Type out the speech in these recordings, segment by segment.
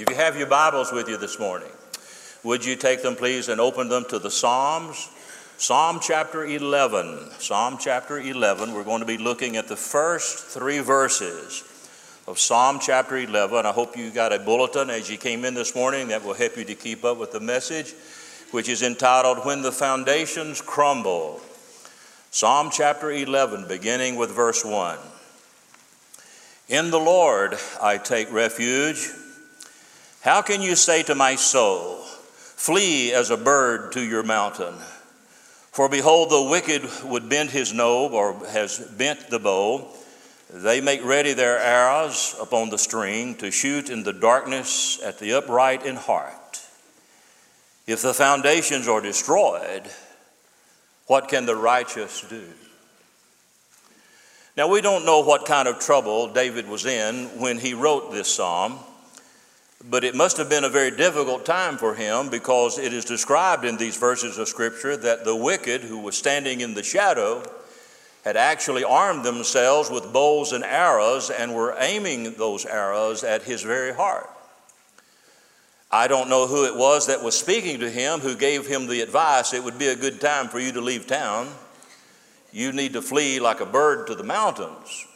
If you have your Bibles with you this morning, would you take them, please, and open them to the Psalms? Psalm chapter 11. Psalm chapter 11. We're going to be looking at the first three verses of Psalm chapter 11. I hope you got a bulletin as you came in this morning that will help you to keep up with the message, which is entitled, When the Foundations Crumble. Psalm chapter 11, beginning with verse 1. In the Lord I take refuge. How can you say to my soul, flee as a bird to your mountain? For behold, the wicked would bend his bow, or has bent the bow. They make ready their arrows upon the string to shoot in the darkness at the upright in heart. If the foundations are destroyed, what can the righteous do? Now, we don't know what kind of trouble David was in when he wrote this psalm, but it must have been a very difficult time for him, because it is described in these verses of Scripture that the wicked who was standing in the shadow had actually armed themselves with bows and arrows and were aiming those arrows at his very heart. I don't know who it was that was speaking to him who gave him the advice, it would be a good time for you to leave town. You need to flee like a bird to the mountains.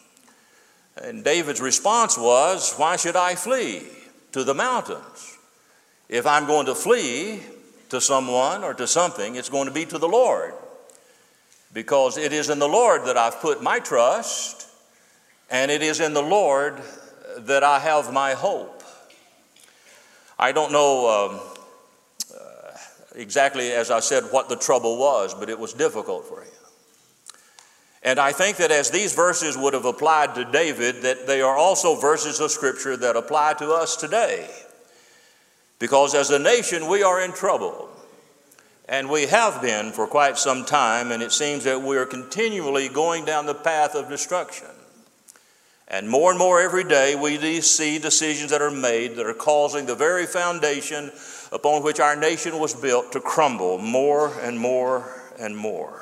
And David's response was, why should I flee to the mountains? If I'm going to flee to someone or to something, it's going to be to the Lord, because it is in the Lord that I've put my trust, and it is in the Lord that I have my hope. I don't know exactly, as I said, what the trouble was, but it was difficult for him. And I think that as these verses would have applied to David, that they are also verses of Scripture that apply to us today. Because as a nation, we are in trouble. And we have been for quite some time, and it seems that we are continually going down the path of destruction. And more every day, we see decisions that are made that are causing the very foundation upon which our nation was built to crumble more and more and more.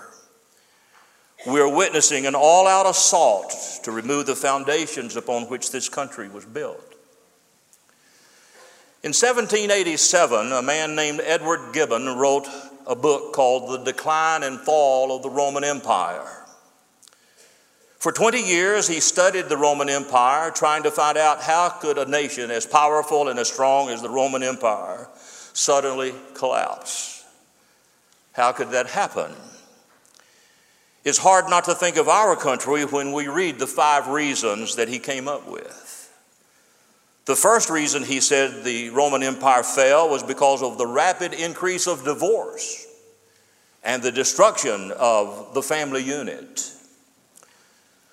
We are witnessing an all-out assault to remove the foundations upon which this country was built. In 1787, a man named Edward Gibbon wrote a book called The Decline and Fall of the Roman Empire. For 20 years, he studied the Roman Empire, trying to find out how could a nation as powerful and as strong as the Roman Empire suddenly collapse. How could that happen? It's hard not to think of our country when we read the 5 reasons that he came up with. The first reason he said the Roman Empire fell was because of the rapid increase of divorce and the destruction of the family unit.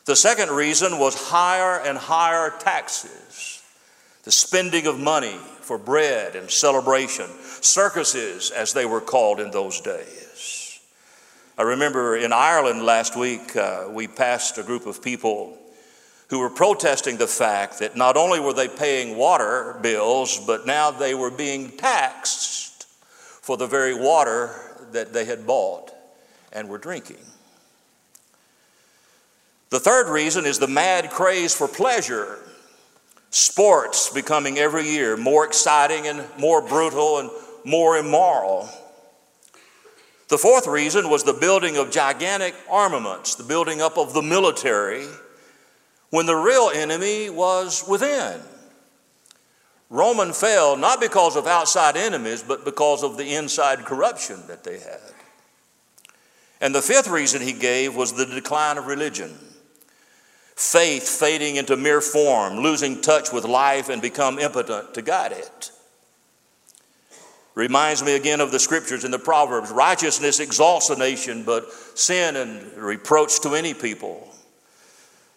The second reason was higher and higher taxes, the spending of money for bread and celebration, circuses as they were called in those days. I remember in Ireland last week, we passed a group of people who were protesting the fact that not only were they paying water bills, but now they were being taxed for the very water that they had bought and were drinking. The third reason is the mad craze for pleasure. Sports becoming every year more exciting and more brutal and more immoral. The fourth reason was the building of gigantic armaments, the building up of the military, when the real enemy was within. Rome fell not because of outside enemies, but because of the inside corruption that they had. And the fifth reason he gave was the decline of religion. Faith fading into mere form, losing touch with life and become impotent to guide it. Reminds me again of the Scriptures in the Proverbs. Righteousness exalts a nation, but sin and reproach to any people.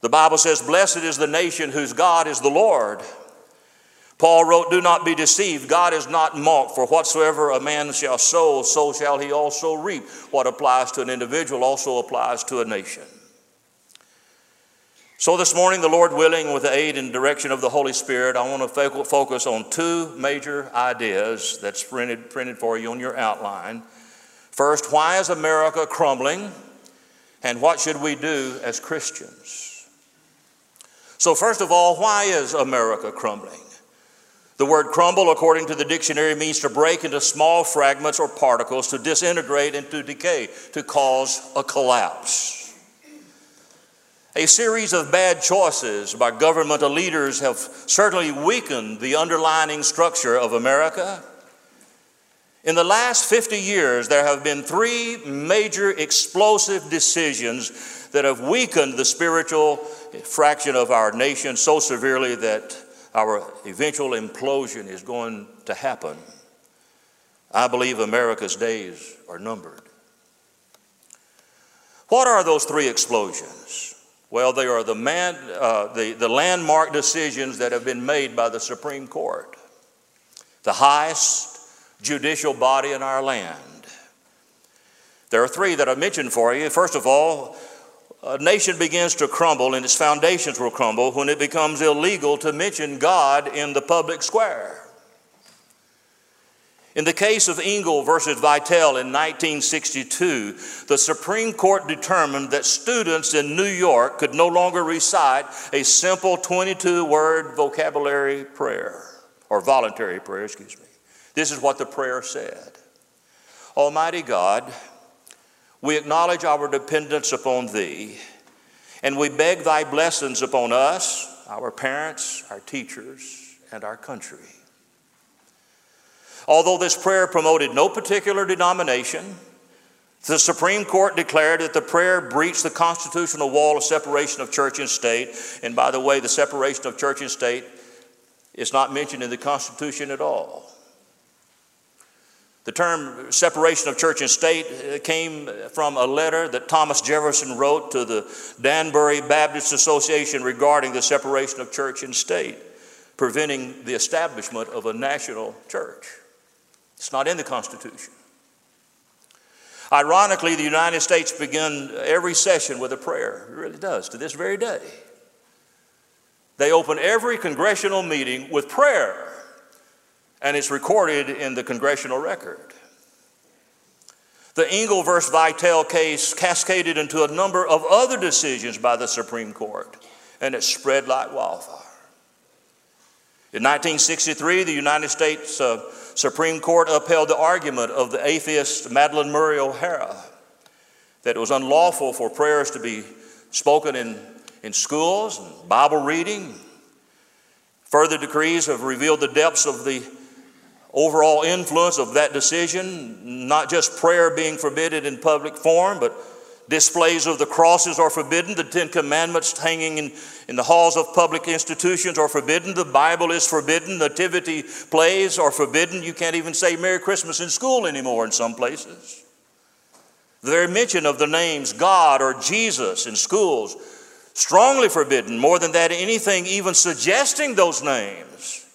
The Bible says, blessed is the nation whose God is the Lord. Paul wrote, do not be deceived. God is not mocked, for whatsoever a man shall sow, so shall he also reap. What applies to an individual also applies to a nation. So this morning, the Lord willing, with the aid and direction of the Holy Spirit, I want to focus on 2 major ideas that's printed for you on your outline. First, why is America crumbling? And what should we do as Christians? So first of all, why is America crumbling? The word crumble, according to the dictionary, means to break into small fragments or particles, to disintegrate and to decay, to cause a collapse. A series of bad choices by governmental leaders have certainly weakened the underlying structure of America. In the last 50 years, there have been three major explosive decisions that have weakened the spiritual fraction of our nation so severely that our eventual implosion is going to happen. I believe America's days are numbered. What are those three explosions? Well, they are the landmark decisions that have been made by the Supreme Court, the highest judicial body in our land. There are three that I mentioned for you. First of all, a nation begins to crumble and its foundations will crumble when it becomes illegal to mention God in the public square. In the case of Engel versus Vitale in 1962, the Supreme Court determined that students in New York could no longer recite a simple 22-word vocabulary prayer, or voluntary prayer, excuse me. This is what the prayer said. Almighty God, we acknowledge our dependence upon Thee, and we beg Thy blessings upon us, our parents, our teachers, and our country. Although this prayer promoted no particular denomination, the Supreme Court declared that the prayer breached the constitutional wall of separation of church and state. And by the way, the separation of church and state is not mentioned in the Constitution at all. The term separation of church and state came from a letter that Thomas Jefferson wrote to the Danbury Baptist Association regarding the separation of church and state, preventing the establishment of a national church. It's not in the Constitution. Ironically, the United States began every session with a prayer. It really does, to this very day. They open every congressional meeting with prayer. And it's recorded in the congressional record. The Engel versus Vitale case cascaded into a number of other decisions by the Supreme Court, and it spread like wildfire. In 1963, the United States Supreme Court upheld the argument of the atheist Madalyn Murray O'Hair that it was unlawful for prayers to be spoken in schools and Bible reading. Further decrees have revealed the depths of the overall influence of that decision, not just prayer being forbidden in public form, but displays of the crosses are forbidden, the Ten Commandments hanging in the halls of public institutions are forbidden, the Bible is forbidden, nativity plays are forbidden, you can't even say Merry Christmas in school anymore in some places. The very mention of the names God or Jesus in schools, strongly forbidden. More than that, anything even suggesting those names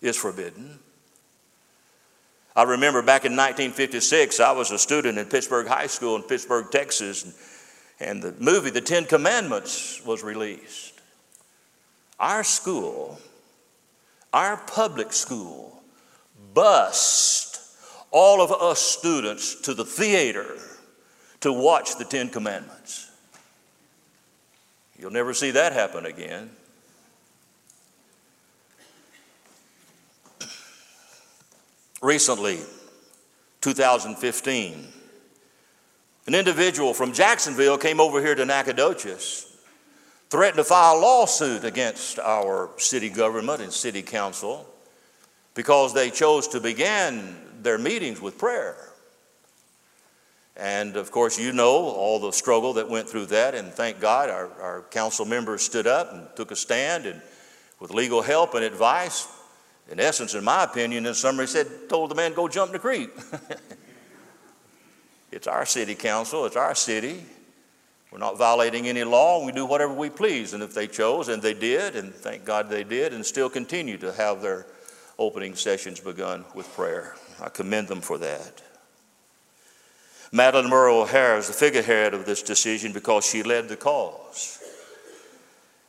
is forbidden. I remember back in 1956, I was a student in Pittsburgh High School in Pittsburgh, Texas, and the movie The Ten Commandments was released. Our school, our public school, bused all of us students to the theater to watch The Ten Commandments. You'll never see that happen again. Recently, 2015, an individual from Jacksonville came over here to Nacogdoches, threatened to file a lawsuit against our city government and city council because they chose to begin their meetings with prayer. And of course, you know all the struggle that went through that, and thank God our council members stood up and took a stand, and with legal help and advice, in essence, in my opinion, in summary, told the man, go jump in the creek. It's our city council, it's our city. We're not violating any law, we do whatever we please. And if they chose, and they did, and thank God they did, and still continue to have their opening sessions begun with prayer. I commend them for that. Madalyn Murray O'Hair is the figurehead of this decision because she led the cause.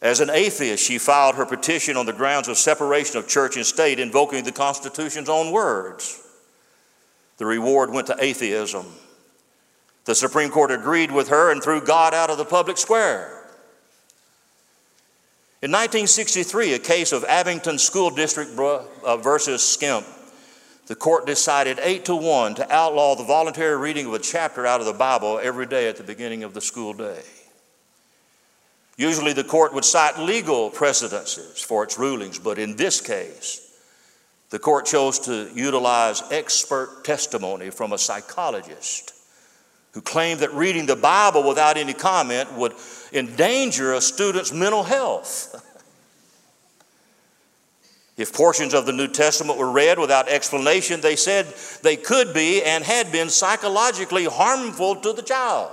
As an atheist, she filed her petition on the grounds of separation of church and state, invoking the Constitution's own words. The reward went to atheism. The Supreme Court agreed with her and threw God out of the public square. In 1963, a case of Abington School District versus Schempp, the court decided 8-1 to outlaw the voluntary reading of a chapter out of the Bible every day at the beginning of the school day. Usually the court would cite legal precedences for its rulings, but in this case, the court chose to utilize expert testimony from a psychologist who claimed that reading the Bible without any comment would endanger a student's mental health. If portions of the New Testament were read without explanation, they said they could be and had been psychologically harmful to the child.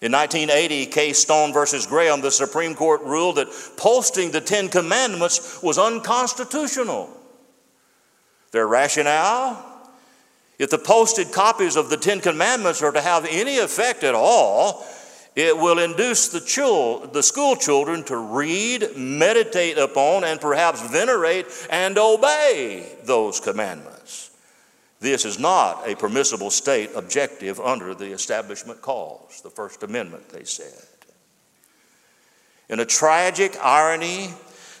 In 1980, case Stone versus Graham, the Supreme Court ruled that posting the Ten Commandments was unconstitutional. Their rationale? If the posted copies of the Ten Commandments are to have any effect at all, it will induce the school children to read, meditate upon, and perhaps venerate and obey those commandments. This is not a permissible state objective under the Establishment Clause, the First Amendment, they said. In a tragic irony,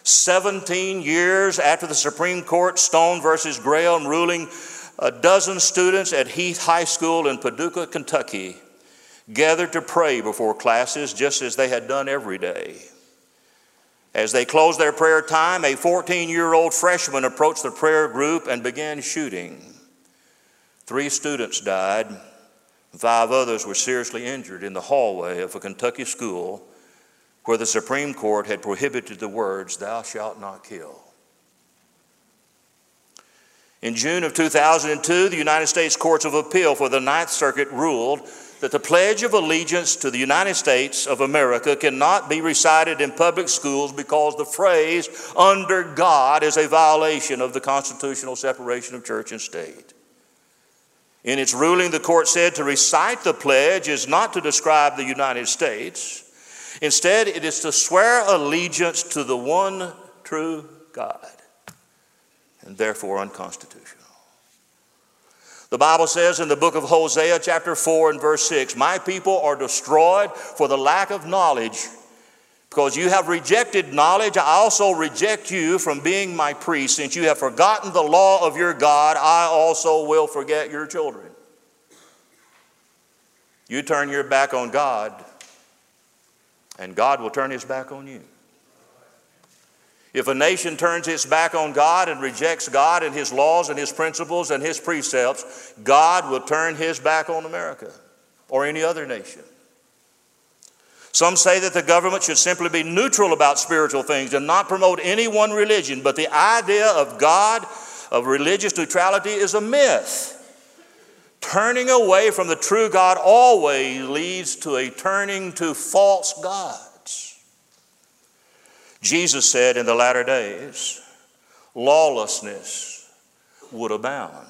17 years after the Supreme Court Stone versus Graham ruling, a dozen students at Heath High School in Paducah, Kentucky, gathered to pray before classes just as they had done every day. As they closed their prayer time, a 14-year-old freshman approached the prayer group and began shooting. 3 students died. 5 others were seriously injured in the hallway of a Kentucky school where the Supreme Court had prohibited the words, "Thou shalt not kill." In June of 2002, the United States Courts of Appeal for the Ninth Circuit ruled that the Pledge of Allegiance to the United States of America cannot be recited in public schools because the phrase, "under God," is a violation of the constitutional separation of church and state. In its ruling, the court said to recite the pledge is not to describe the United States. Instead, it is to swear allegiance to the one true God, and therefore unconstitutional. The Bible says in the book of Hosea, chapter 4 and verse 6, "My people are destroyed for the lack of knowledge. Because you have rejected knowledge, I also reject you from being my priest. Since you have forgotten the law of your God, I also will forget your children." You turn your back on God, and God will turn his back on you. If a nation turns its back on God and rejects God and his laws and his principles and his precepts, God will turn his back on America or any other nation. Some say that the government should simply be neutral about spiritual things and not promote any one religion, but the idea of God, of religious neutrality, is a myth. Turning away from the true God always leads to a turning to false gods. Jesus said in the latter days, lawlessness would abound.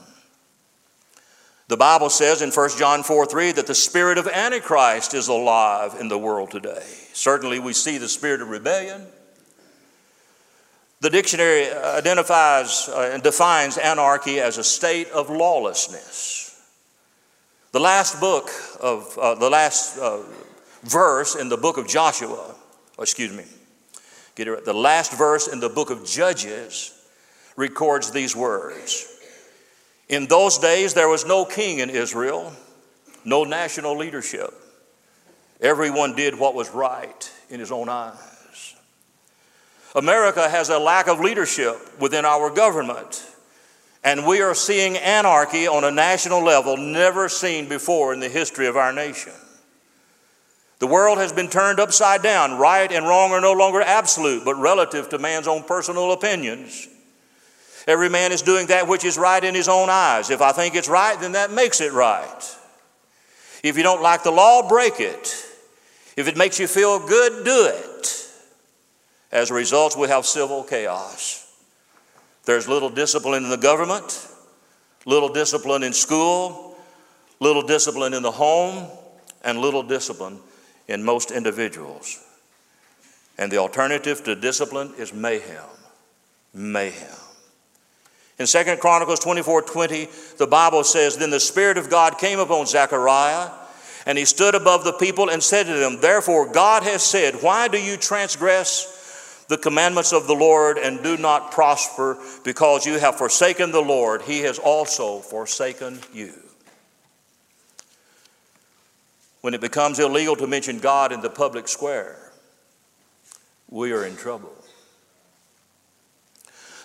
The Bible says in 1 John 4:3 that the spirit of Antichrist is alive in the world today. Certainly we see the spirit of rebellion. The dictionary identifies and defines anarchy as a state of lawlessness. The last book of, verse in the book of Joshua, the last verse in the book of Judges records these words. In those days, there was no king in Israel, no national leadership. Everyone did what was right in his own eyes. America has a lack of leadership within our government, and we are seeing anarchy on a national level never seen before in the history of our nation. The world has been turned upside down. Right and wrong are no longer absolute, but relative to man's own personal opinions. Every man is doing that which is right in his own eyes. If I think it's right, then that makes it right. If you don't like the law, break it. If it makes you feel good, do it. As a result, we have civil chaos. There's little discipline in the government, little discipline in school, little discipline in the home, and little discipline in most individuals. And the alternative to discipline is mayhem. Mayhem. In 2 Chronicles 24:20, the Bible says, "Then the Spirit of God came upon Zechariah, And he stood above the people and said to them, Therefore God has said, Why do you transgress the commandments of the Lord and do not prosper? Because you have forsaken the Lord, he has also forsaken you. When it becomes illegal to mention God in the public square, we are in trouble.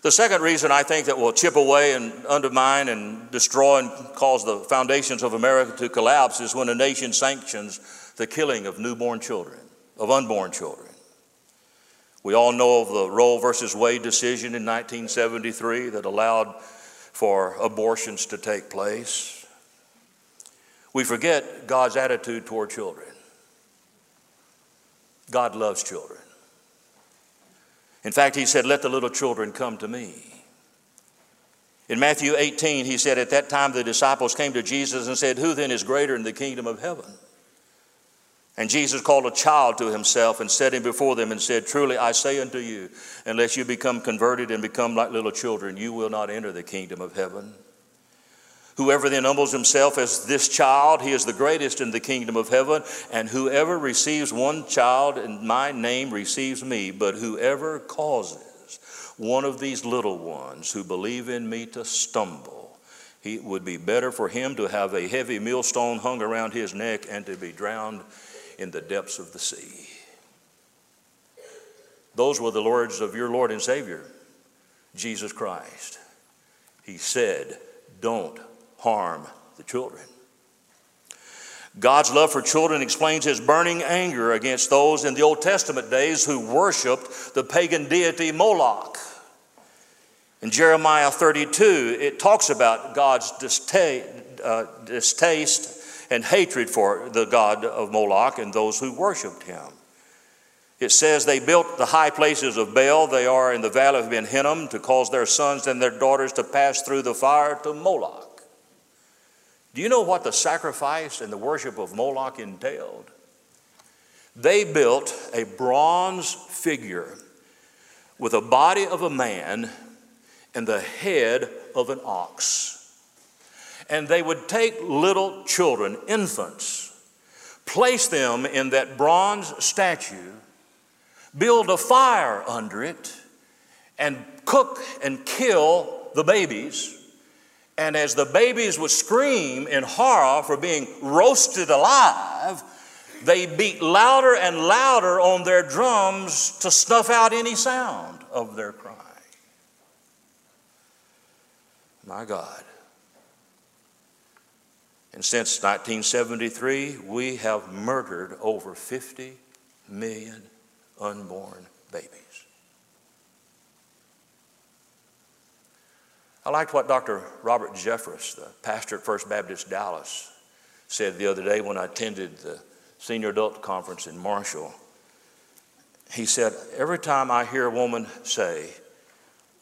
The second reason I think that will chip away and undermine and destroy and cause the foundations of America to collapse is when a nation sanctions the killing of newborn children, of unborn children. We all know of the Roe versus Wade decision in 1973 that allowed for abortions to take place. We forget God's attitude toward children. God loves children. In fact, he said, Let the little children come to me. In Matthew 18, he said, At that time the disciples came to Jesus and said, Who then is greater in the kingdom of heaven? And Jesus called a child to himself and set him before them and said, Truly I say unto you, unless you become converted and become like little children, you will not enter the kingdom of heaven. Whoever then humbles himself as this child, he is the greatest in the kingdom of heaven. And whoever receives one child in my name receives me. But whoever causes one of these little ones who believe in me to stumble, it would be better for him to have a heavy millstone hung around his neck and to be drowned in the depths of the sea. Those were the words of your Lord and Savior, Jesus Christ. He said, Don't harm the children. God's love for children explains his burning anger against those in the Old Testament days who worshiped the pagan deity Moloch. In Jeremiah 32, it talks about God's distaste and hatred for the god of Moloch and those who worshiped him. It says they built the high places of Baal. They are in the valley of Ben Hinnom to cause their sons and their daughters to pass through the fire to Moloch. Do you know what the sacrifice and the worship of Moloch entailed? They built a bronze figure with a body of a man and the head of an ox. And they would take little children, infants, place them in that bronze statue, build a fire under it, and cook and kill the babies. And as the babies would scream in horror for being roasted alive, they beat louder and louder on their drums to snuff out any sound of their crying. My God. And since 1973, we have murdered over 50 million unborn babies. I liked what Dr. Robert Jeffress, the pastor at First Baptist Dallas, said the other day when I attended the senior adult conference in Marshall. He said, Every time I hear a woman say,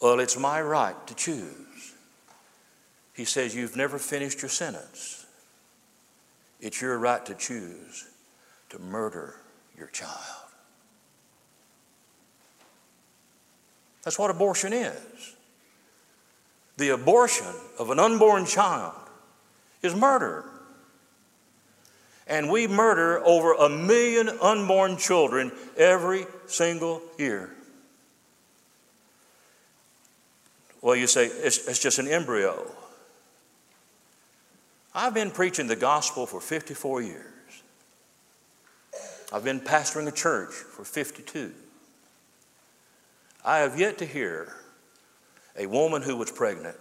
Well, it's my right to choose, he says, You've never finished your sentence. It's your right to choose to murder your child. That's what abortion is. The abortion of an unborn child is murder. And we murder over 1 million unborn children every single year. Well, you say, it's just an embryo. I've been preaching the gospel for 54 years. I've been pastoring a church for 52. I have yet to hear a woman who was pregnant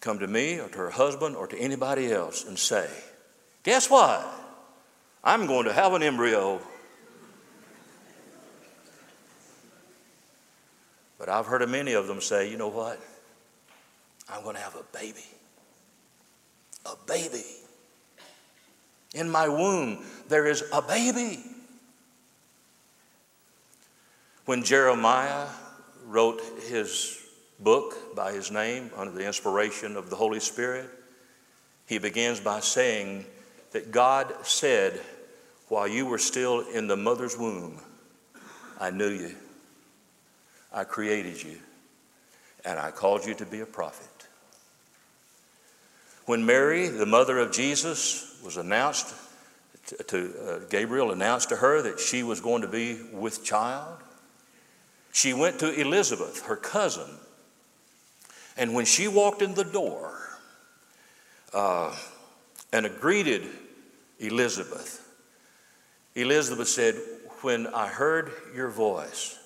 come to me or to her husband or to anybody else and say, Guess what? I'm going to have an embryo. But I've heard of many of them say, You know what? I'm going to have a baby. A baby. In my womb, there is a baby. When Jeremiah wrote his book by his name, under the inspiration of the Holy Spirit, he begins by saying that God said, While you were still in the mother's womb, I knew you, I created you, and I called you to be a prophet. When Mary, the mother of Jesus, was announced Gabriel announced to her that she was going to be with child. She went to Elizabeth, her cousin, and when she walked in the door and greeted Elizabeth, Elizabeth said, "When I heard your voice,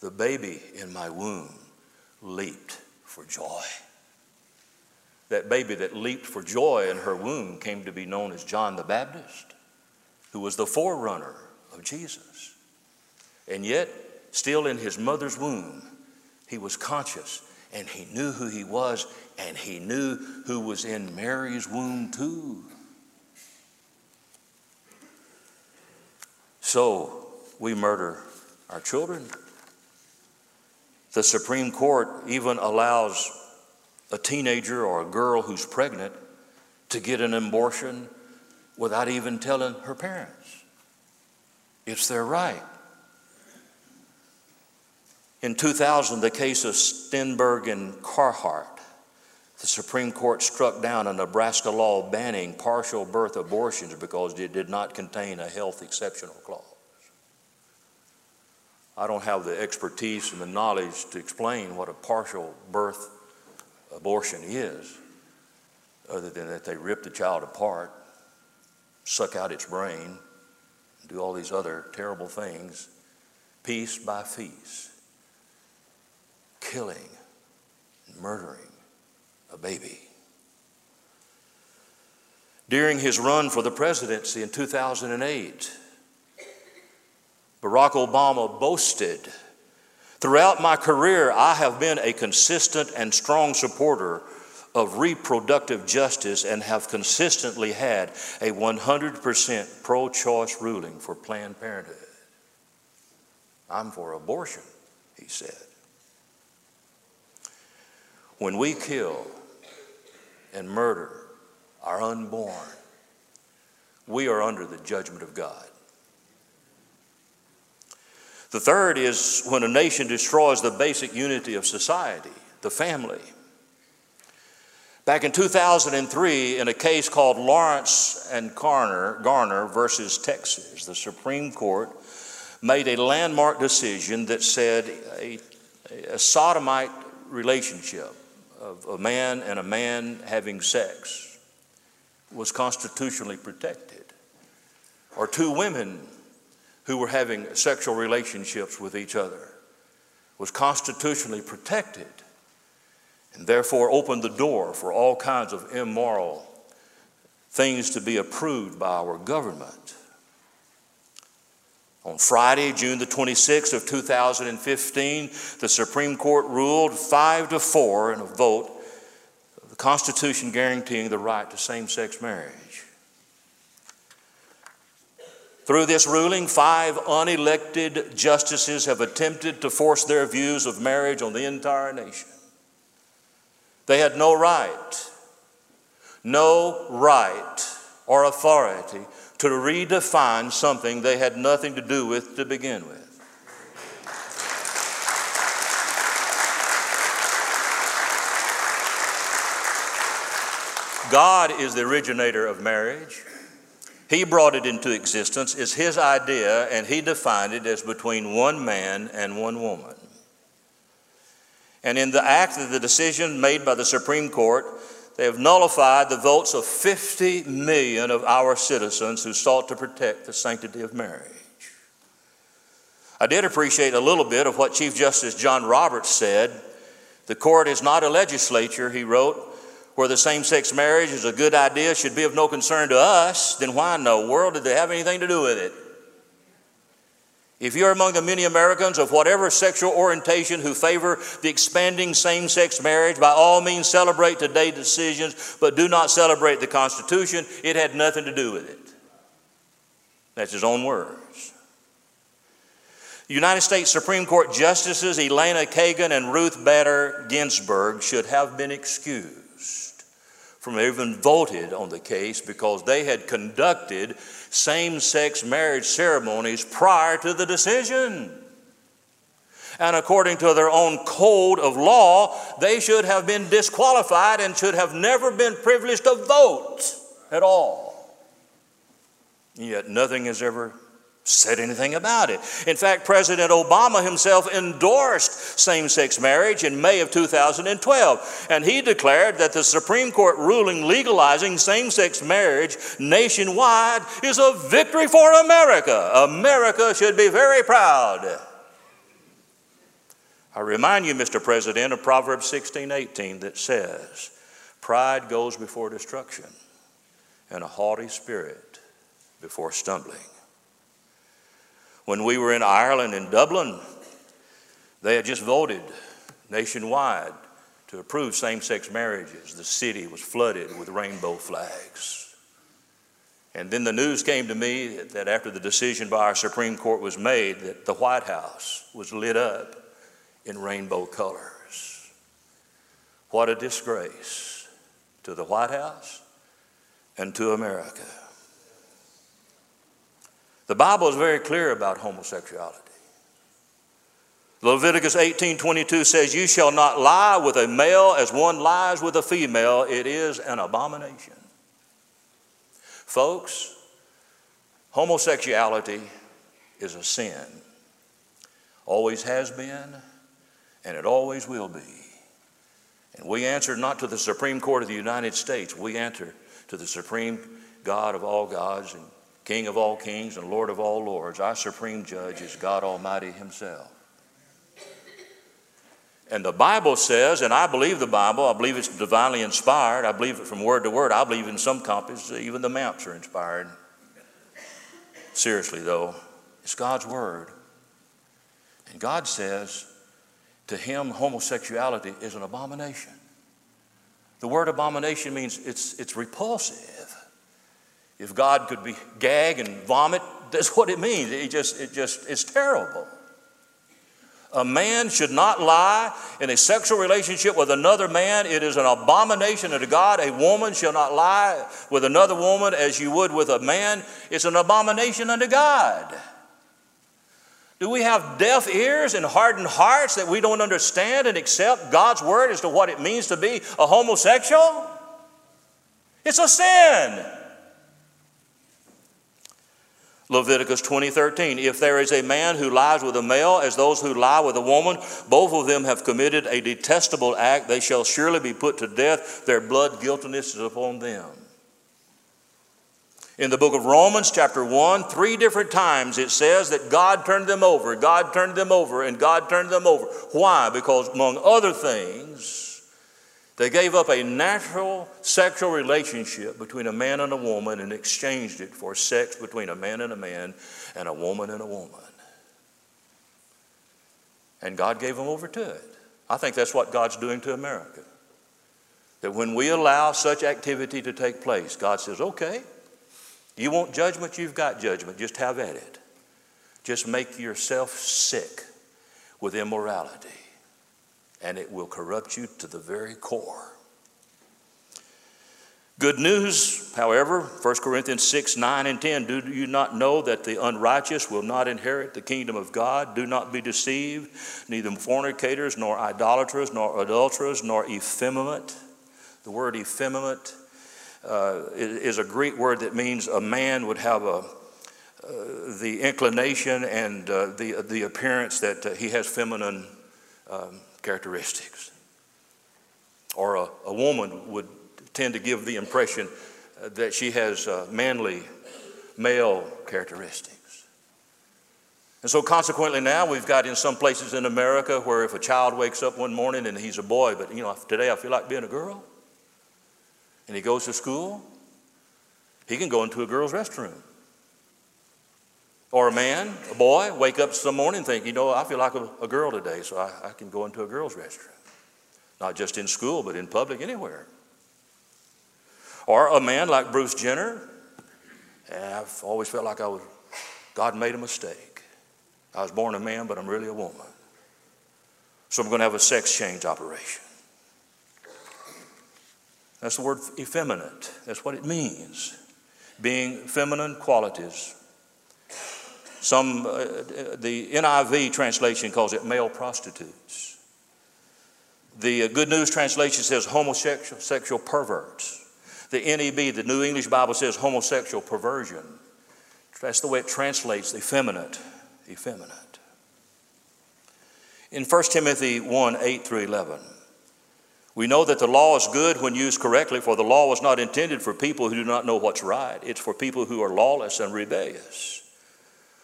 the baby in my womb leaped for joy." That baby that leaped for joy in her womb came to be known as John the Baptist, who was the forerunner of Jesus. And yet, still in his mother's womb, he was conscious, and he knew who he was, and he knew who was in Mary's womb too. So we murder our children. The Supreme Court even allows a teenager or a girl who's pregnant to get an abortion without even telling her parents. It's their right. In 2000, the case of Stenberg and Carhart, the Supreme Court struck down a Nebraska law banning partial birth abortions because it did not contain a health exceptional clause. I don't have the expertise and the knowledge to explain what a partial birth abortion is, other than that they rip the child apart, suck out its brain, and do all these other terrible things, piece by piece, killing and murdering a baby. During his run for the presidency in 2008, Barack Obama boasted, "Throughout my career, I have been a consistent and strong supporter of reproductive justice and have consistently had a 100% pro-choice ruling for Planned Parenthood. I'm for abortion," he said. When we kill and murder our unborn, we are under the judgment of God. The third is when a nation destroys the basic unity of society, the family. Back in 2003, in a case called Lawrence and Garner versus Texas, the Supreme Court made a landmark decision that said a sodomite relationship of a man and a man having sex was constitutionally protected, or two women who were having sexual relationships with each other was constitutionally protected, and therefore opened the door for all kinds of immoral things to be approved by our government. On Friday, June the 26th of 2015, the Supreme Court ruled 5-4 in a vote of the Constitution guaranteeing the right to same-sex marriage. Through this ruling, 5 unelected justices have attempted to force their views of marriage on the entire nation. They had no right or authority to redefine something they had nothing to do with to begin with. God is the originator of marriage. He brought it into existence. It's his idea, and he defined it as between one man and one woman. And in the act of the decision made by the Supreme Court, they have nullified the votes of 50 million of our citizens who sought to protect the sanctity of marriage. I did appreciate a little bit of what Chief Justice John Roberts said. "The court is not a legislature," he wrote, "where the same-sex marriage is a good idea, should be of no concern to us, then why in the world did they have anything to do with it? If you're among the many Americans of whatever sexual orientation who favor the expanding same-sex marriage, by all means celebrate today's decisions, but do not celebrate the Constitution. It had nothing to do with it." That's his own words. United States Supreme Court Justices Elena Kagan and Ruth Bader Ginsburg should have been excused from even voted on the case because they had conducted same-sex marriage ceremonies prior to the decision. And according to their own code of law, they should have been disqualified and should have never been privileged to vote at all. Yet nothing has ever said anything about it. In fact, President Obama himself endorsed same-sex marriage in May of 2012, and he declared that the Supreme Court ruling legalizing same-sex marriage nationwide is a victory for America. America should be very proud. I remind you, Mr. President, of Proverbs 16:18 that says, "Pride goes before destruction, and a haughty spirit before stumbling." When we were in Ireland, in Dublin, they had just voted nationwide to approve same-sex marriages. The city was flooded with rainbow flags. And then the news came to me that after the decision by our Supreme Court was made, that the White House was lit up in rainbow colors. What a disgrace to the White House and to America. The Bible is very clear about homosexuality. Leviticus 18:22 says, "You shall not lie with a male as one lies with a female. It is an abomination." Folks, homosexuality is a sin. Always has been, and it always will be. And we answer not to the Supreme Court of the United States. We answer to the Supreme God of all gods and King of all kings and Lord of all lords. Our supreme judge is God Almighty himself. And the Bible says, and I believe the Bible, I believe it's divinely inspired, I believe it from word to word, I believe in some copies, even the maps are inspired. Seriously though, it's God's word. And God says, to him homosexuality is an abomination. The word abomination means it's repulsive. If God could be gag and vomit, that's what it means. It just is terrible. A man should not lie in a sexual relationship with another man. It is an abomination unto God. A woman shall not lie with another woman as you would with a man. It's an abomination unto God. Do we have deaf ears and hardened hearts that we don't understand and accept God's word as to what it means to be a homosexual? It's a sin. Leviticus 20:13, "If there is a man who lies with a male, as those who lie with a woman, both of them have committed a detestable act. They shall surely be put to death. Their blood guiltiness is upon them." In the book of Romans, chapter 1, 3 different times it says that God turned them over, God turned them over, and God turned them over. Why? Because among other things, they gave up a natural sexual relationship between a man and a woman and exchanged it for sex between a man and a man and a woman and a woman. And God gave them over to it. I think that's what God's doing to America. That when we allow such activity to take place, God says, okay, you want judgment? You've got judgment. Just have at it. Just make yourself sick with immorality, and it will corrupt you to the very core. Good news, however, 1 Corinthians 6:9-10, "Do you not know that the unrighteous will not inherit the kingdom of God? Do not be deceived, neither fornicators, nor idolaters, nor adulterers, nor effeminate." The word effeminate is a Greek word that means a man would have the inclination and the appearance that he has feminine characteristics. Or a woman would tend to give the impression that she has manly male characteristics. And so consequently now we've got in some places in America where if a child wakes up one morning and he's a boy, but you know, today I feel like being a girl, and he goes to school, he can go into a girl's restroom. Or a man, a boy, wake up some morning and think, you know, I feel like a girl today, so I can go into a girl's restroom. Not just in school, but in public, anywhere. Or a man like Bruce Jenner, and I've always felt like God made a mistake. I was born a man, but I'm really a woman. So I'm going to have a sex change operation. That's the word effeminate. That's what it means, being feminine qualities. The NIV translation calls it male prostitutes. The Good News translation says homosexual perverts. The NEB, the New English Bible, says homosexual perversion. That's the way it translates, effeminate. In 1 Timothy 1, 8 through 11, we know that the law is good when used correctly, for the law was not intended for people who do not know what's right. It's for people who are lawless and rebellious.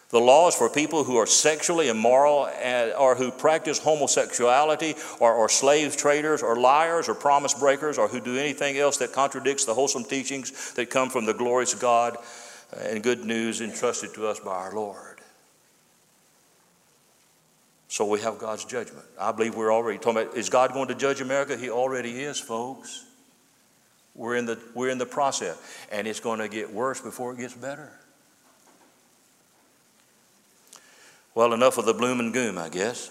The law is for people who are sexually immoral or who practice homosexuality or are slave traders or liars or promise breakers or who do anything else that contradicts the wholesome teachings that come from the glorious God and good news entrusted to us by our Lord. So we have God's judgment. I believe we're already talking about, is God going to judge America? He already is, folks. We're in the process, and it's going to get worse before it gets better. Well, enough of the bloom and gloom, I guess.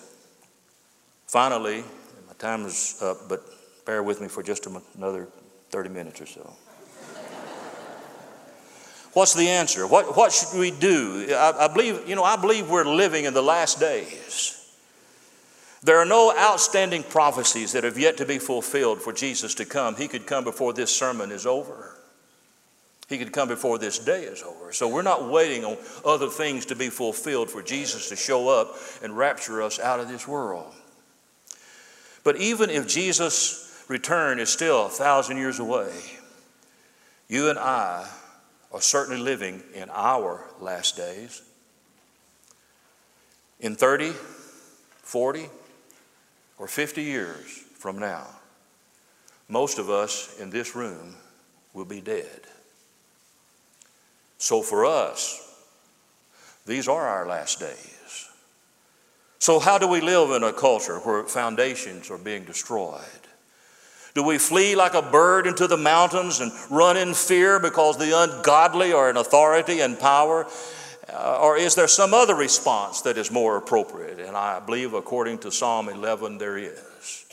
Finally, my time is up, but bear with me for just another 30 minutes or so. What's the answer? What should we do? I believe we're living in the last days. There are no outstanding prophecies that have yet to be fulfilled for Jesus to come. He could come before this sermon is over. He could come before this day is over. So we're not waiting on other things to be fulfilled for Jesus to show up and rapture us out of this world. But even if Jesus' return is still 1,000 years away, you and I are certainly living in our last days. In 30, 40, or 50 years from now, most of us in this room will be dead. So for us, these are our last days. So how do we live in a culture where foundations are being destroyed? Do we flee like a bird into the mountains and run in fear because the ungodly are in authority and power? Or is there some other response that is more appropriate? And I believe according to Psalm 11, there is.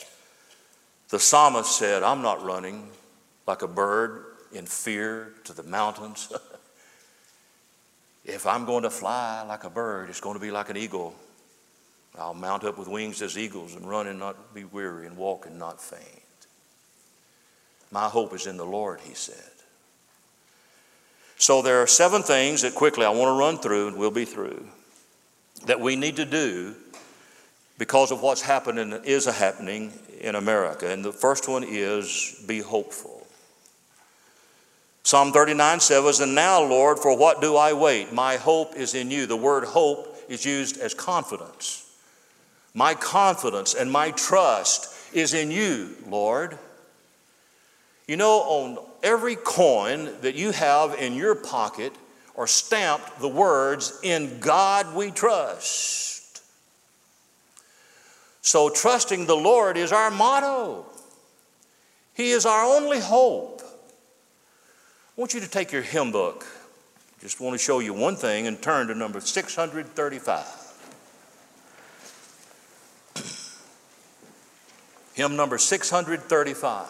The psalmist said, I'm not running like a bird in fear to the mountains. If I'm going to fly like a bird, it's going to be like an eagle. I'll mount up with wings as eagles and run and not be weary and walk and not faint. My hope is in the Lord, he said. So there are 7 things that quickly I want to run through, and we'll be through, that we need to do because of what's happening is happening in America. And the first one is be hopeful. Psalm 39 says, and now, Lord, for what do I wait? My hope is in you. The word hope is used as confidence. My confidence and my trust is in you, Lord. You know, on every coin that you have in your pocket are stamped the words, in God we trust. So trusting the Lord is our motto. He is our only hope. I want you to take your hymn book. Just want to show you one thing and turn to number 635. Hymn number 635.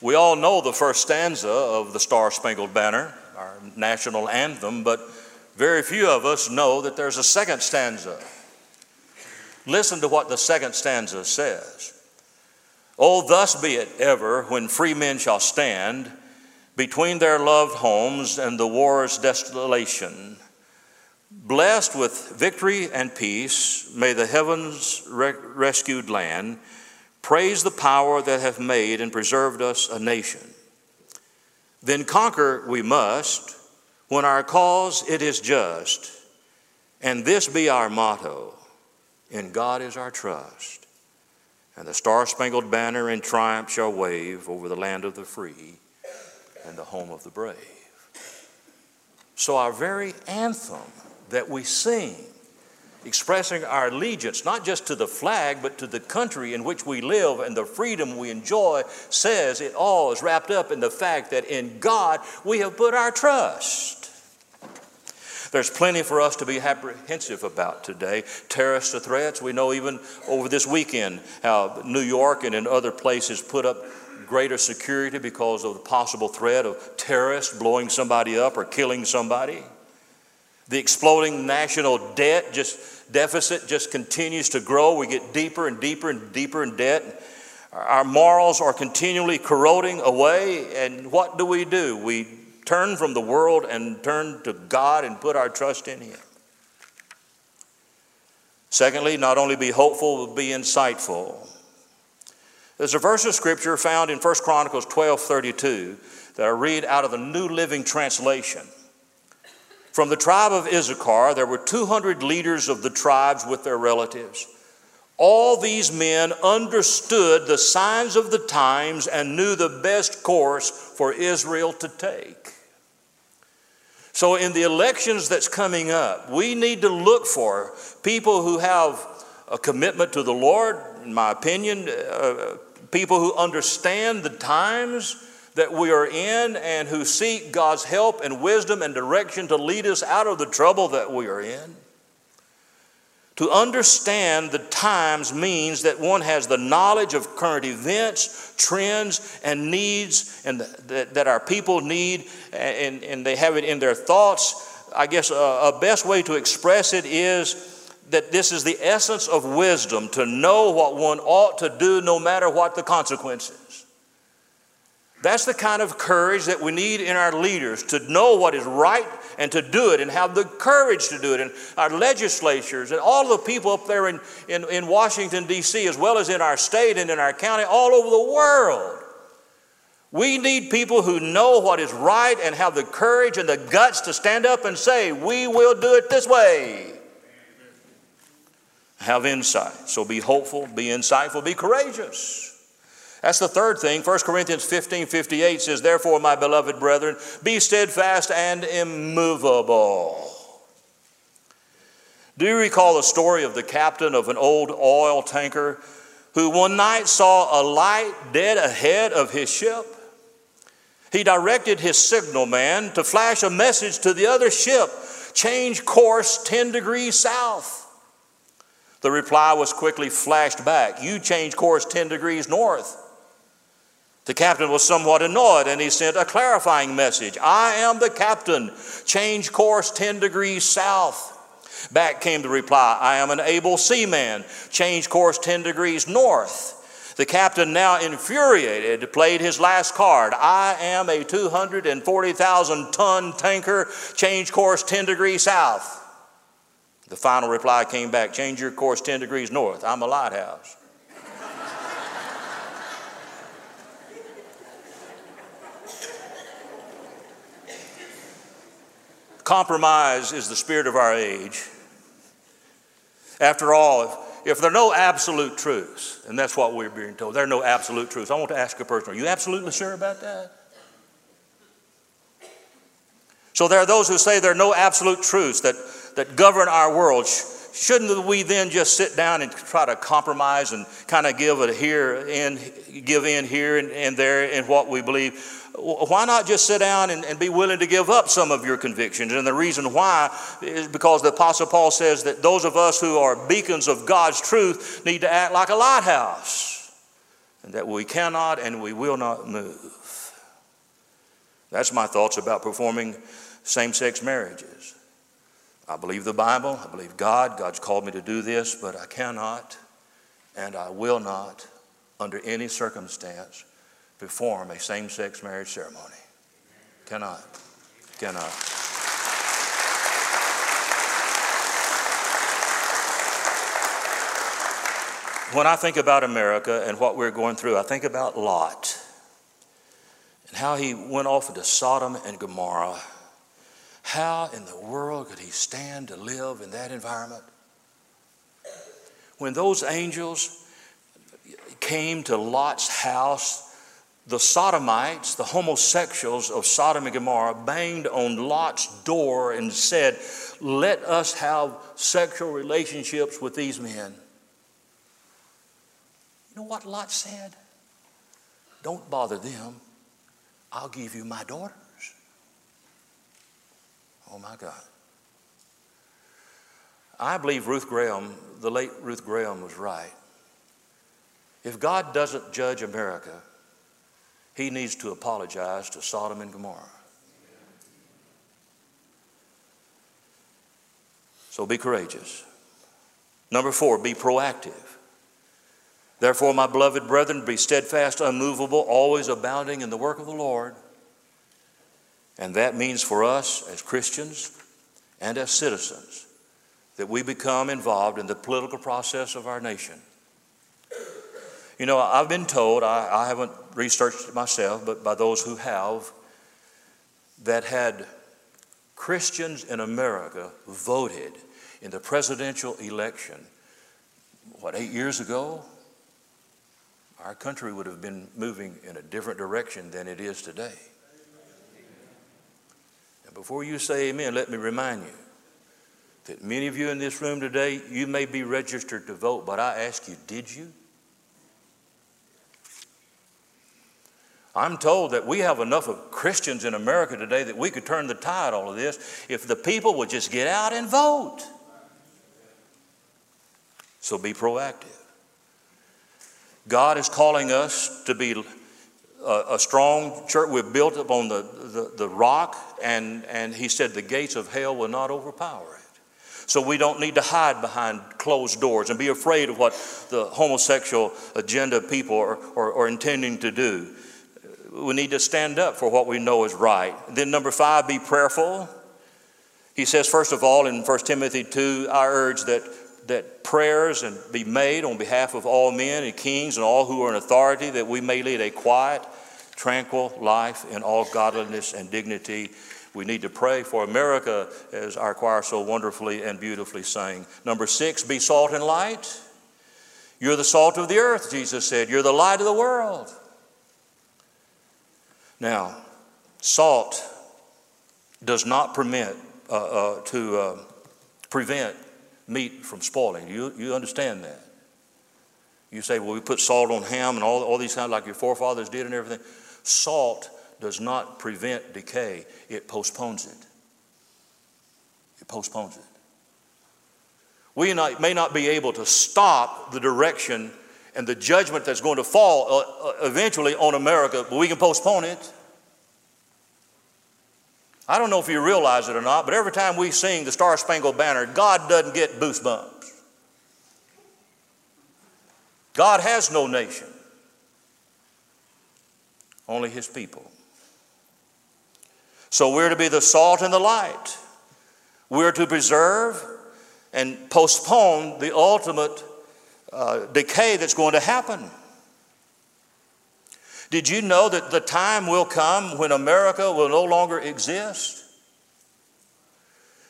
We all know the first stanza of the Star-Spangled Banner, our national anthem, but very few of us know that there's a second stanza. Listen to what the second stanza says. Oh, thus be it ever when free men shall stand between their loved homes and the war's desolation. Blessed with victory and peace, may the heavens rescued land praise the power that hath made and preserved us a nation. Then conquer we must when our cause it is just, and this be our motto, in God is our trust. And the star-spangled banner in triumph shall wave over the land of the free and the home of the brave. So our very anthem that we sing, expressing our allegiance, not just to the flag, but to the country in which we live and the freedom we enjoy, says it all is wrapped up in the fact that in God we have put our trust. There's plenty for us to be apprehensive about today. Terrorist threats, we know even over this weekend how New York and in other places put up greater security because of the possible threat of terrorists blowing somebody up or killing somebody. The exploding national debt, deficit continues to grow. We get deeper and deeper and deeper in debt. Our morals are continually corroding away, and what do? We turn from the world and turn to God and put our trust in Him. Secondly, not only be hopeful, but be insightful. There's a verse of scripture found in 1 Chronicles 12:32 that I read out of the New Living Translation. From the tribe of Issachar, there were 200 leaders of the tribes with their relatives. All these men understood the signs of the times and knew the best course for Israel to take. So in the elections that's coming up, we need to look for people who have a commitment to the Lord, in my opinion, people who understand the times that we are in and who seek God's help and wisdom and direction to lead us out of the trouble that we are in. To understand the times means that one has the knowledge of current events, trends, and needs and that our people need, and they have it in their thoughts. I guess a best way to express it is that this is the essence of wisdom, to know what one ought to do no matter what the consequences. That's the kind of courage that we need in our leaders, to know what is right and to do it and have the courage to do it. And our legislatures and all the people up there in Washington, D.C., as well as in our state and in our county, all over the world. We need people who know what is right and have the courage and the guts to stand up and say, we will do it this way. Have insight. So be hopeful, be insightful, be courageous. That's the third thing. 1 Corinthians 15:58 says, therefore, my beloved brethren, be steadfast and immovable. Do you recall the story of the captain of an old oil tanker who one night saw a light dead ahead of his ship? He directed his signalman to flash a message to the other ship, change course 10 degrees south. The reply was quickly flashed back, you change course 10 degrees north. The captain was somewhat annoyed and he sent a clarifying message. I am the captain. Change course 10 degrees south. Back came the reply. I am an able seaman. Change course 10 degrees north. The captain, now infuriated, played his last card. I am a 240,000 ton tanker. Change course 10 degrees south. The final reply came back. Change your course 10 degrees north. I'm a lighthouse. Compromise is the spirit of our age. After all, if there are no absolute truths, and that's what we're being told, there are no absolute truths. I want to ask a person, are you absolutely sure about that? So there are those who say there are no absolute truths that govern our world. Shouldn't we then just sit down and try to compromise and kind of give in here and there in what we believe? Why not just sit down and be willing to give up some of your convictions? And the reason why is because the Apostle Paul says that those of us who are beacons of God's truth need to act like a lighthouse, and that we cannot and we will not move. That's my thoughts about performing same-sex marriages. I believe the Bible, I believe God, God's called me to do this, but I cannot and I will not under any circumstance perform a same-sex marriage ceremony. Cannot. When I think about America and what we're going through, I think about Lot and how he went off into Sodom and Gomorrah. How in the world could he stand to live in that environment? When those angels came to Lot's house, the sodomites, the homosexuals of Sodom and Gomorrah, banged on Lot's door and said, let us have sexual relationships with these men. You know what Lot said? Don't bother them. I'll give you my daughter. Oh my God. I believe Ruth Graham, the late Ruth Graham, was right. If God doesn't judge America, He needs to apologize to Sodom and Gomorrah. So be courageous. Number 4, be proactive. Therefore, my beloved brethren, be steadfast, unmovable, always abounding in the work of the Lord. And that means for us as Christians and as citizens that we become involved in the political process of our nation. You know, I've been told, I haven't researched it myself, but by those who have, that had Christians in America voted in the presidential election, 8 years ago, our country would have been moving in a different direction than it is today. And before you say amen, let me remind you that many of you in this room today, you may be registered to vote, but I ask you, did you? I'm told that we have enough of Christians in America today that we could turn the tide on all of this if the people would just get out and vote. So be proactive. God is calling us to be a strong church. We're built upon the rock, and he said the gates of hell will not overpower it. So we don't need to hide behind closed doors and be afraid of what the homosexual agenda people are intending to do. We need to stand up for what we know is right. Then number 5, be prayerful. He says, first of all, in 1 Timothy 2, I urge that prayers and be made on behalf of all men and kings and all who are in authority, that we may lead a quiet, tranquil life in all godliness and dignity. We need to pray for America, as our choir so wonderfully and beautifully sang. Number 6, be salt and light. You're the salt of the earth, Jesus said. You're the light of the world. Now, salt does not prevent meat from spoiling. You understand that? You say, well, we put salt on ham and all these kinds, like your forefathers did and everything. Salt does not prevent decay. It postpones it. It postpones it. We may not be able to stop the direction and the judgment that's going to fall eventually on America, but we can postpone it. I don't know if you realize it or not, but every time we sing the Star-Spangled Banner, God doesn't get goosebumps. God has no nation, only his people. So we're to be the salt and the light. We're to preserve and postpone the ultimate decay that's going to happen. Did you know that the time will come when America will no longer exist?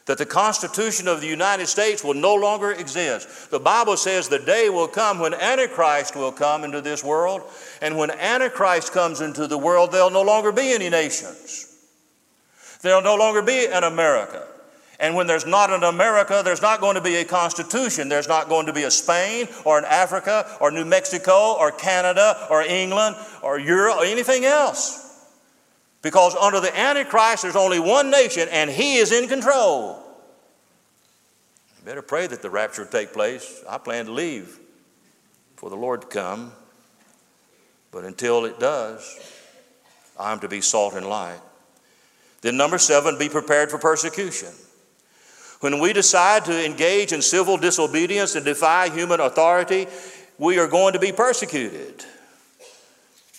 That the Constitution of the United States will no longer exist. The Bible says the day will come when Antichrist will come into this world, and when Antichrist comes into the world, there'll no longer be any nations. There'll no longer be an America. And when there's not an America, there's not going to be a constitution. There's not going to be a Spain or an Africa or New Mexico or Canada or England or Europe or anything else. Because under the Antichrist, there's only one nation, and he is in control. You better pray that the rapture will take place. I plan to leave for the Lord to come. But until it does, I'm to be salt and light. Then number 7, be prepared for persecution. When we decide to engage in civil disobedience and defy human authority, we are going to be persecuted.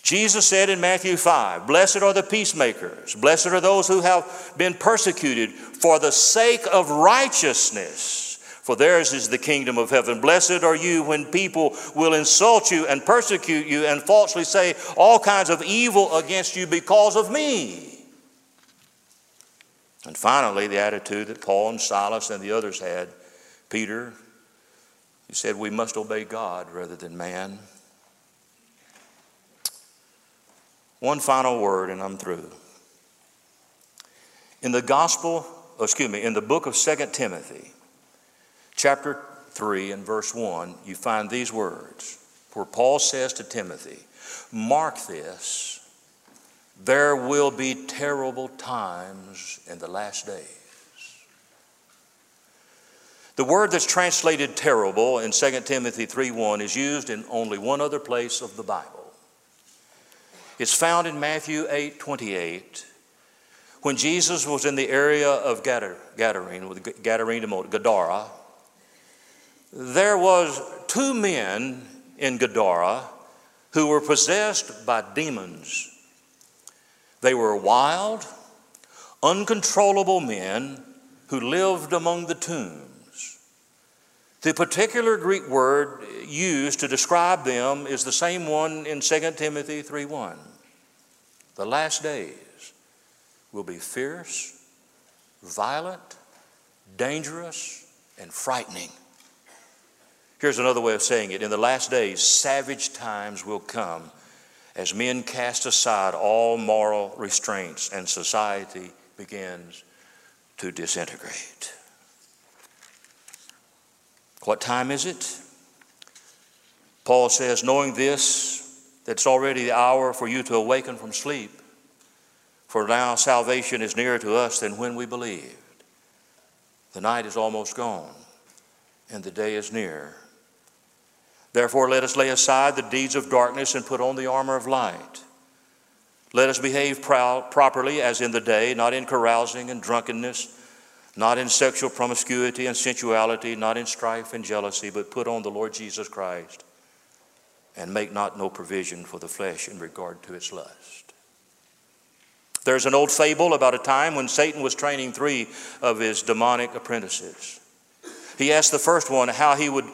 Jesus said in Matthew 5, blessed are the peacemakers, blessed are those who have been persecuted for the sake of righteousness, for theirs is the kingdom of heaven. Blessed are you when people will insult you and persecute you and falsely say all kinds of evil against you because of me. And finally, the attitude that Paul and Silas and the others had. Peter, he said, we must obey God rather than man. One final word and I'm through. In the book of 2 Timothy, chapter 3 and verse 1, you find these words where Paul says to Timothy, mark this, there will be terrible times in the last days. The word that's translated terrible in 2 Timothy 3:1 is used in only one other place of the Bible. It's found in Matthew 8:28, when Jesus was in the area of Gadara. There was 2 men in Gadara who were possessed by demons. They were wild, uncontrollable men who lived among the tombs. The particular Greek word used to describe them is the same one in 2 Timothy 3:1. The last days will be fierce, violent, dangerous, and frightening. Here's another way of saying it. In the last days, savage times will come as men cast aside all moral restraints and society begins to disintegrate. What time is it? Paul says, knowing this, that it's already the hour for you to awaken from sleep, for now salvation is nearer to us than when we believed. The night is almost gone, and the day is near. Therefore, let us lay aside the deeds of darkness and put on the armor of light. Let us behave properly as in the day, not in carousing and drunkenness, not in sexual promiscuity and sensuality, not in strife and jealousy, but put on the Lord Jesus Christ and make no provision for the flesh in regard to its lust. There's an old fable about a time when Satan was training three of his demonic apprentices. He asked the first one how he would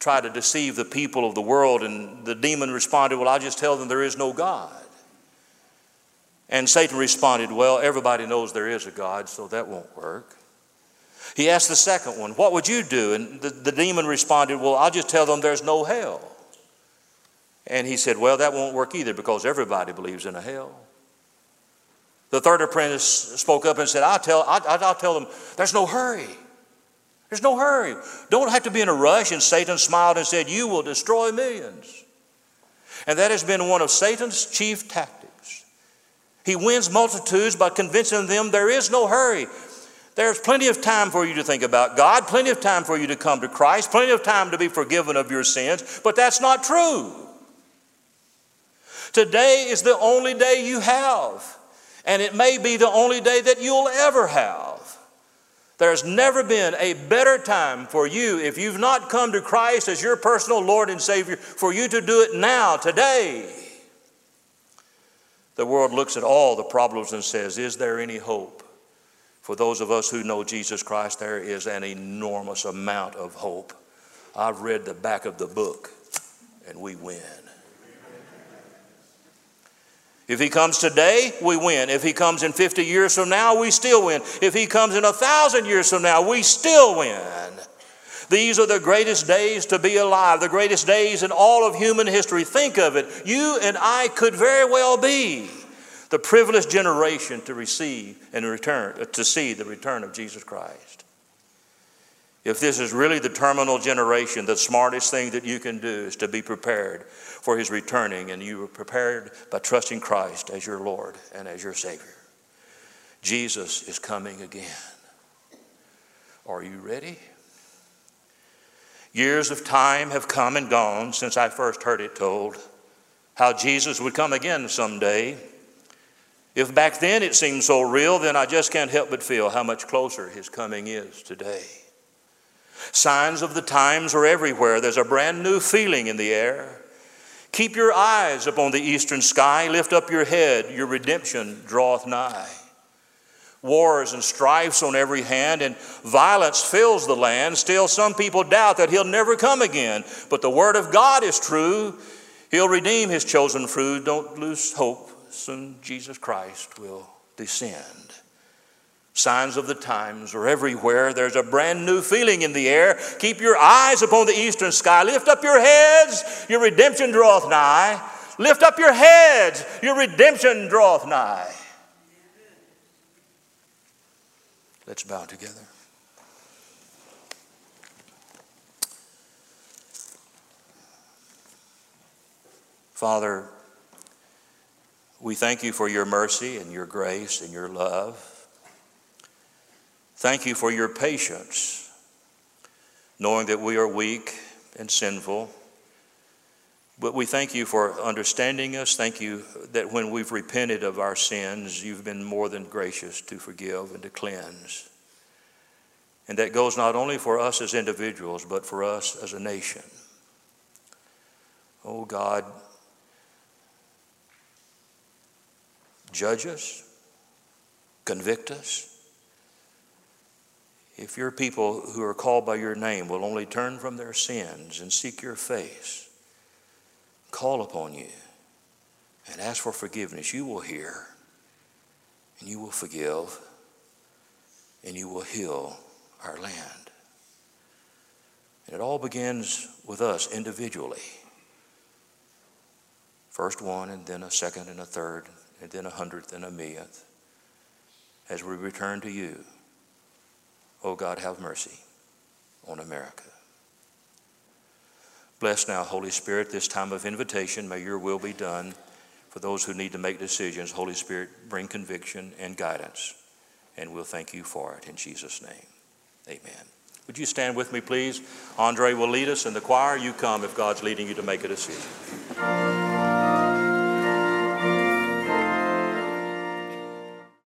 try to deceive the people of the world, and the demon responded, well, I'll just tell them there is no God. And Satan responded, well, everybody knows there is a God, so that won't work. He asked the second one, what would you do? And the demon responded, well, I'll just tell them there's no hell. And he said, well, that won't work either because everybody believes in a hell. The third apprentice spoke up and said, I'll tell them there's no hurry. There's no hurry. Don't have to be in a rush. And Satan smiled and said, you will destroy millions. And that has been one of Satan's chief tactics. He wins multitudes by convincing them there is no hurry. There's plenty of time for you to think about God, plenty of time for you to come to Christ, plenty of time to be forgiven of your sins, but that's not true. Today is the only day you have, and it may be the only day that you'll ever have. There's never been a better time for you, if you've not come to Christ as your personal Lord and Savior, for you to do it now, today. The world looks at all the problems and says, is there any hope? For those of us who know Jesus Christ, there is an enormous amount of hope. I've read the back of the book, and we win. If he comes today, we win. If he comes in 50 years from now, we still win. If he comes in 1,000 years from now, we still win. These are the greatest days to be alive, the greatest days in all of human history. Think of it. You and I could very well be the privileged generation to receive and return, to see the return of Jesus Christ. If this is really the terminal generation, the smartest thing that you can do is to be prepared for his returning, and you were prepared by trusting Christ as your Lord and as your Savior. Jesus is coming again. Are you ready? Years of time have come and gone since I first heard it told how Jesus would come again someday. If back then it seemed so real, then I just can't help but feel how much closer his coming is today. Signs of the times are everywhere. There's a brand new feeling in the air. Keep your eyes upon the eastern sky. Lift up your head. Your redemption draweth nigh. Wars and strifes on every hand, and violence fills the land. Still, some people doubt that he'll never come again. But the word of God is true. He'll redeem his chosen few. Don't lose hope. Soon Jesus Christ will descend. Signs of the times are everywhere. There's a brand new feeling in the air. Keep your eyes upon the eastern sky. Lift up your heads. Your redemption draweth nigh. Lift up your heads. Your redemption draweth nigh. Let's bow together. Father, we thank you for your mercy and your grace and your love. Thank you for your patience, knowing that we are weak and sinful. But we thank you for understanding us. Thank you that when we've repented of our sins, you've been more than gracious to forgive and to cleanse. And that goes not only for us as individuals, but for us as a nation. Oh God, judge us, convict us, if your people who are called by your name will only turn from their sins and seek your face, call upon you and ask for forgiveness, you will hear and you will forgive and you will heal our land. And it all begins with us individually. First one, and then a second, and a third, and then 100th, and a 1,000,000th. As we return to you, oh God, have mercy on America. Bless now, Holy Spirit, this time of invitation. May your will be done. For those who need to make decisions, Holy Spirit, bring conviction and guidance, and we'll thank you for it in Jesus' name. Amen. Would you stand with me, please? Andre will lead us in the choir. You come if God's leading you to make a decision.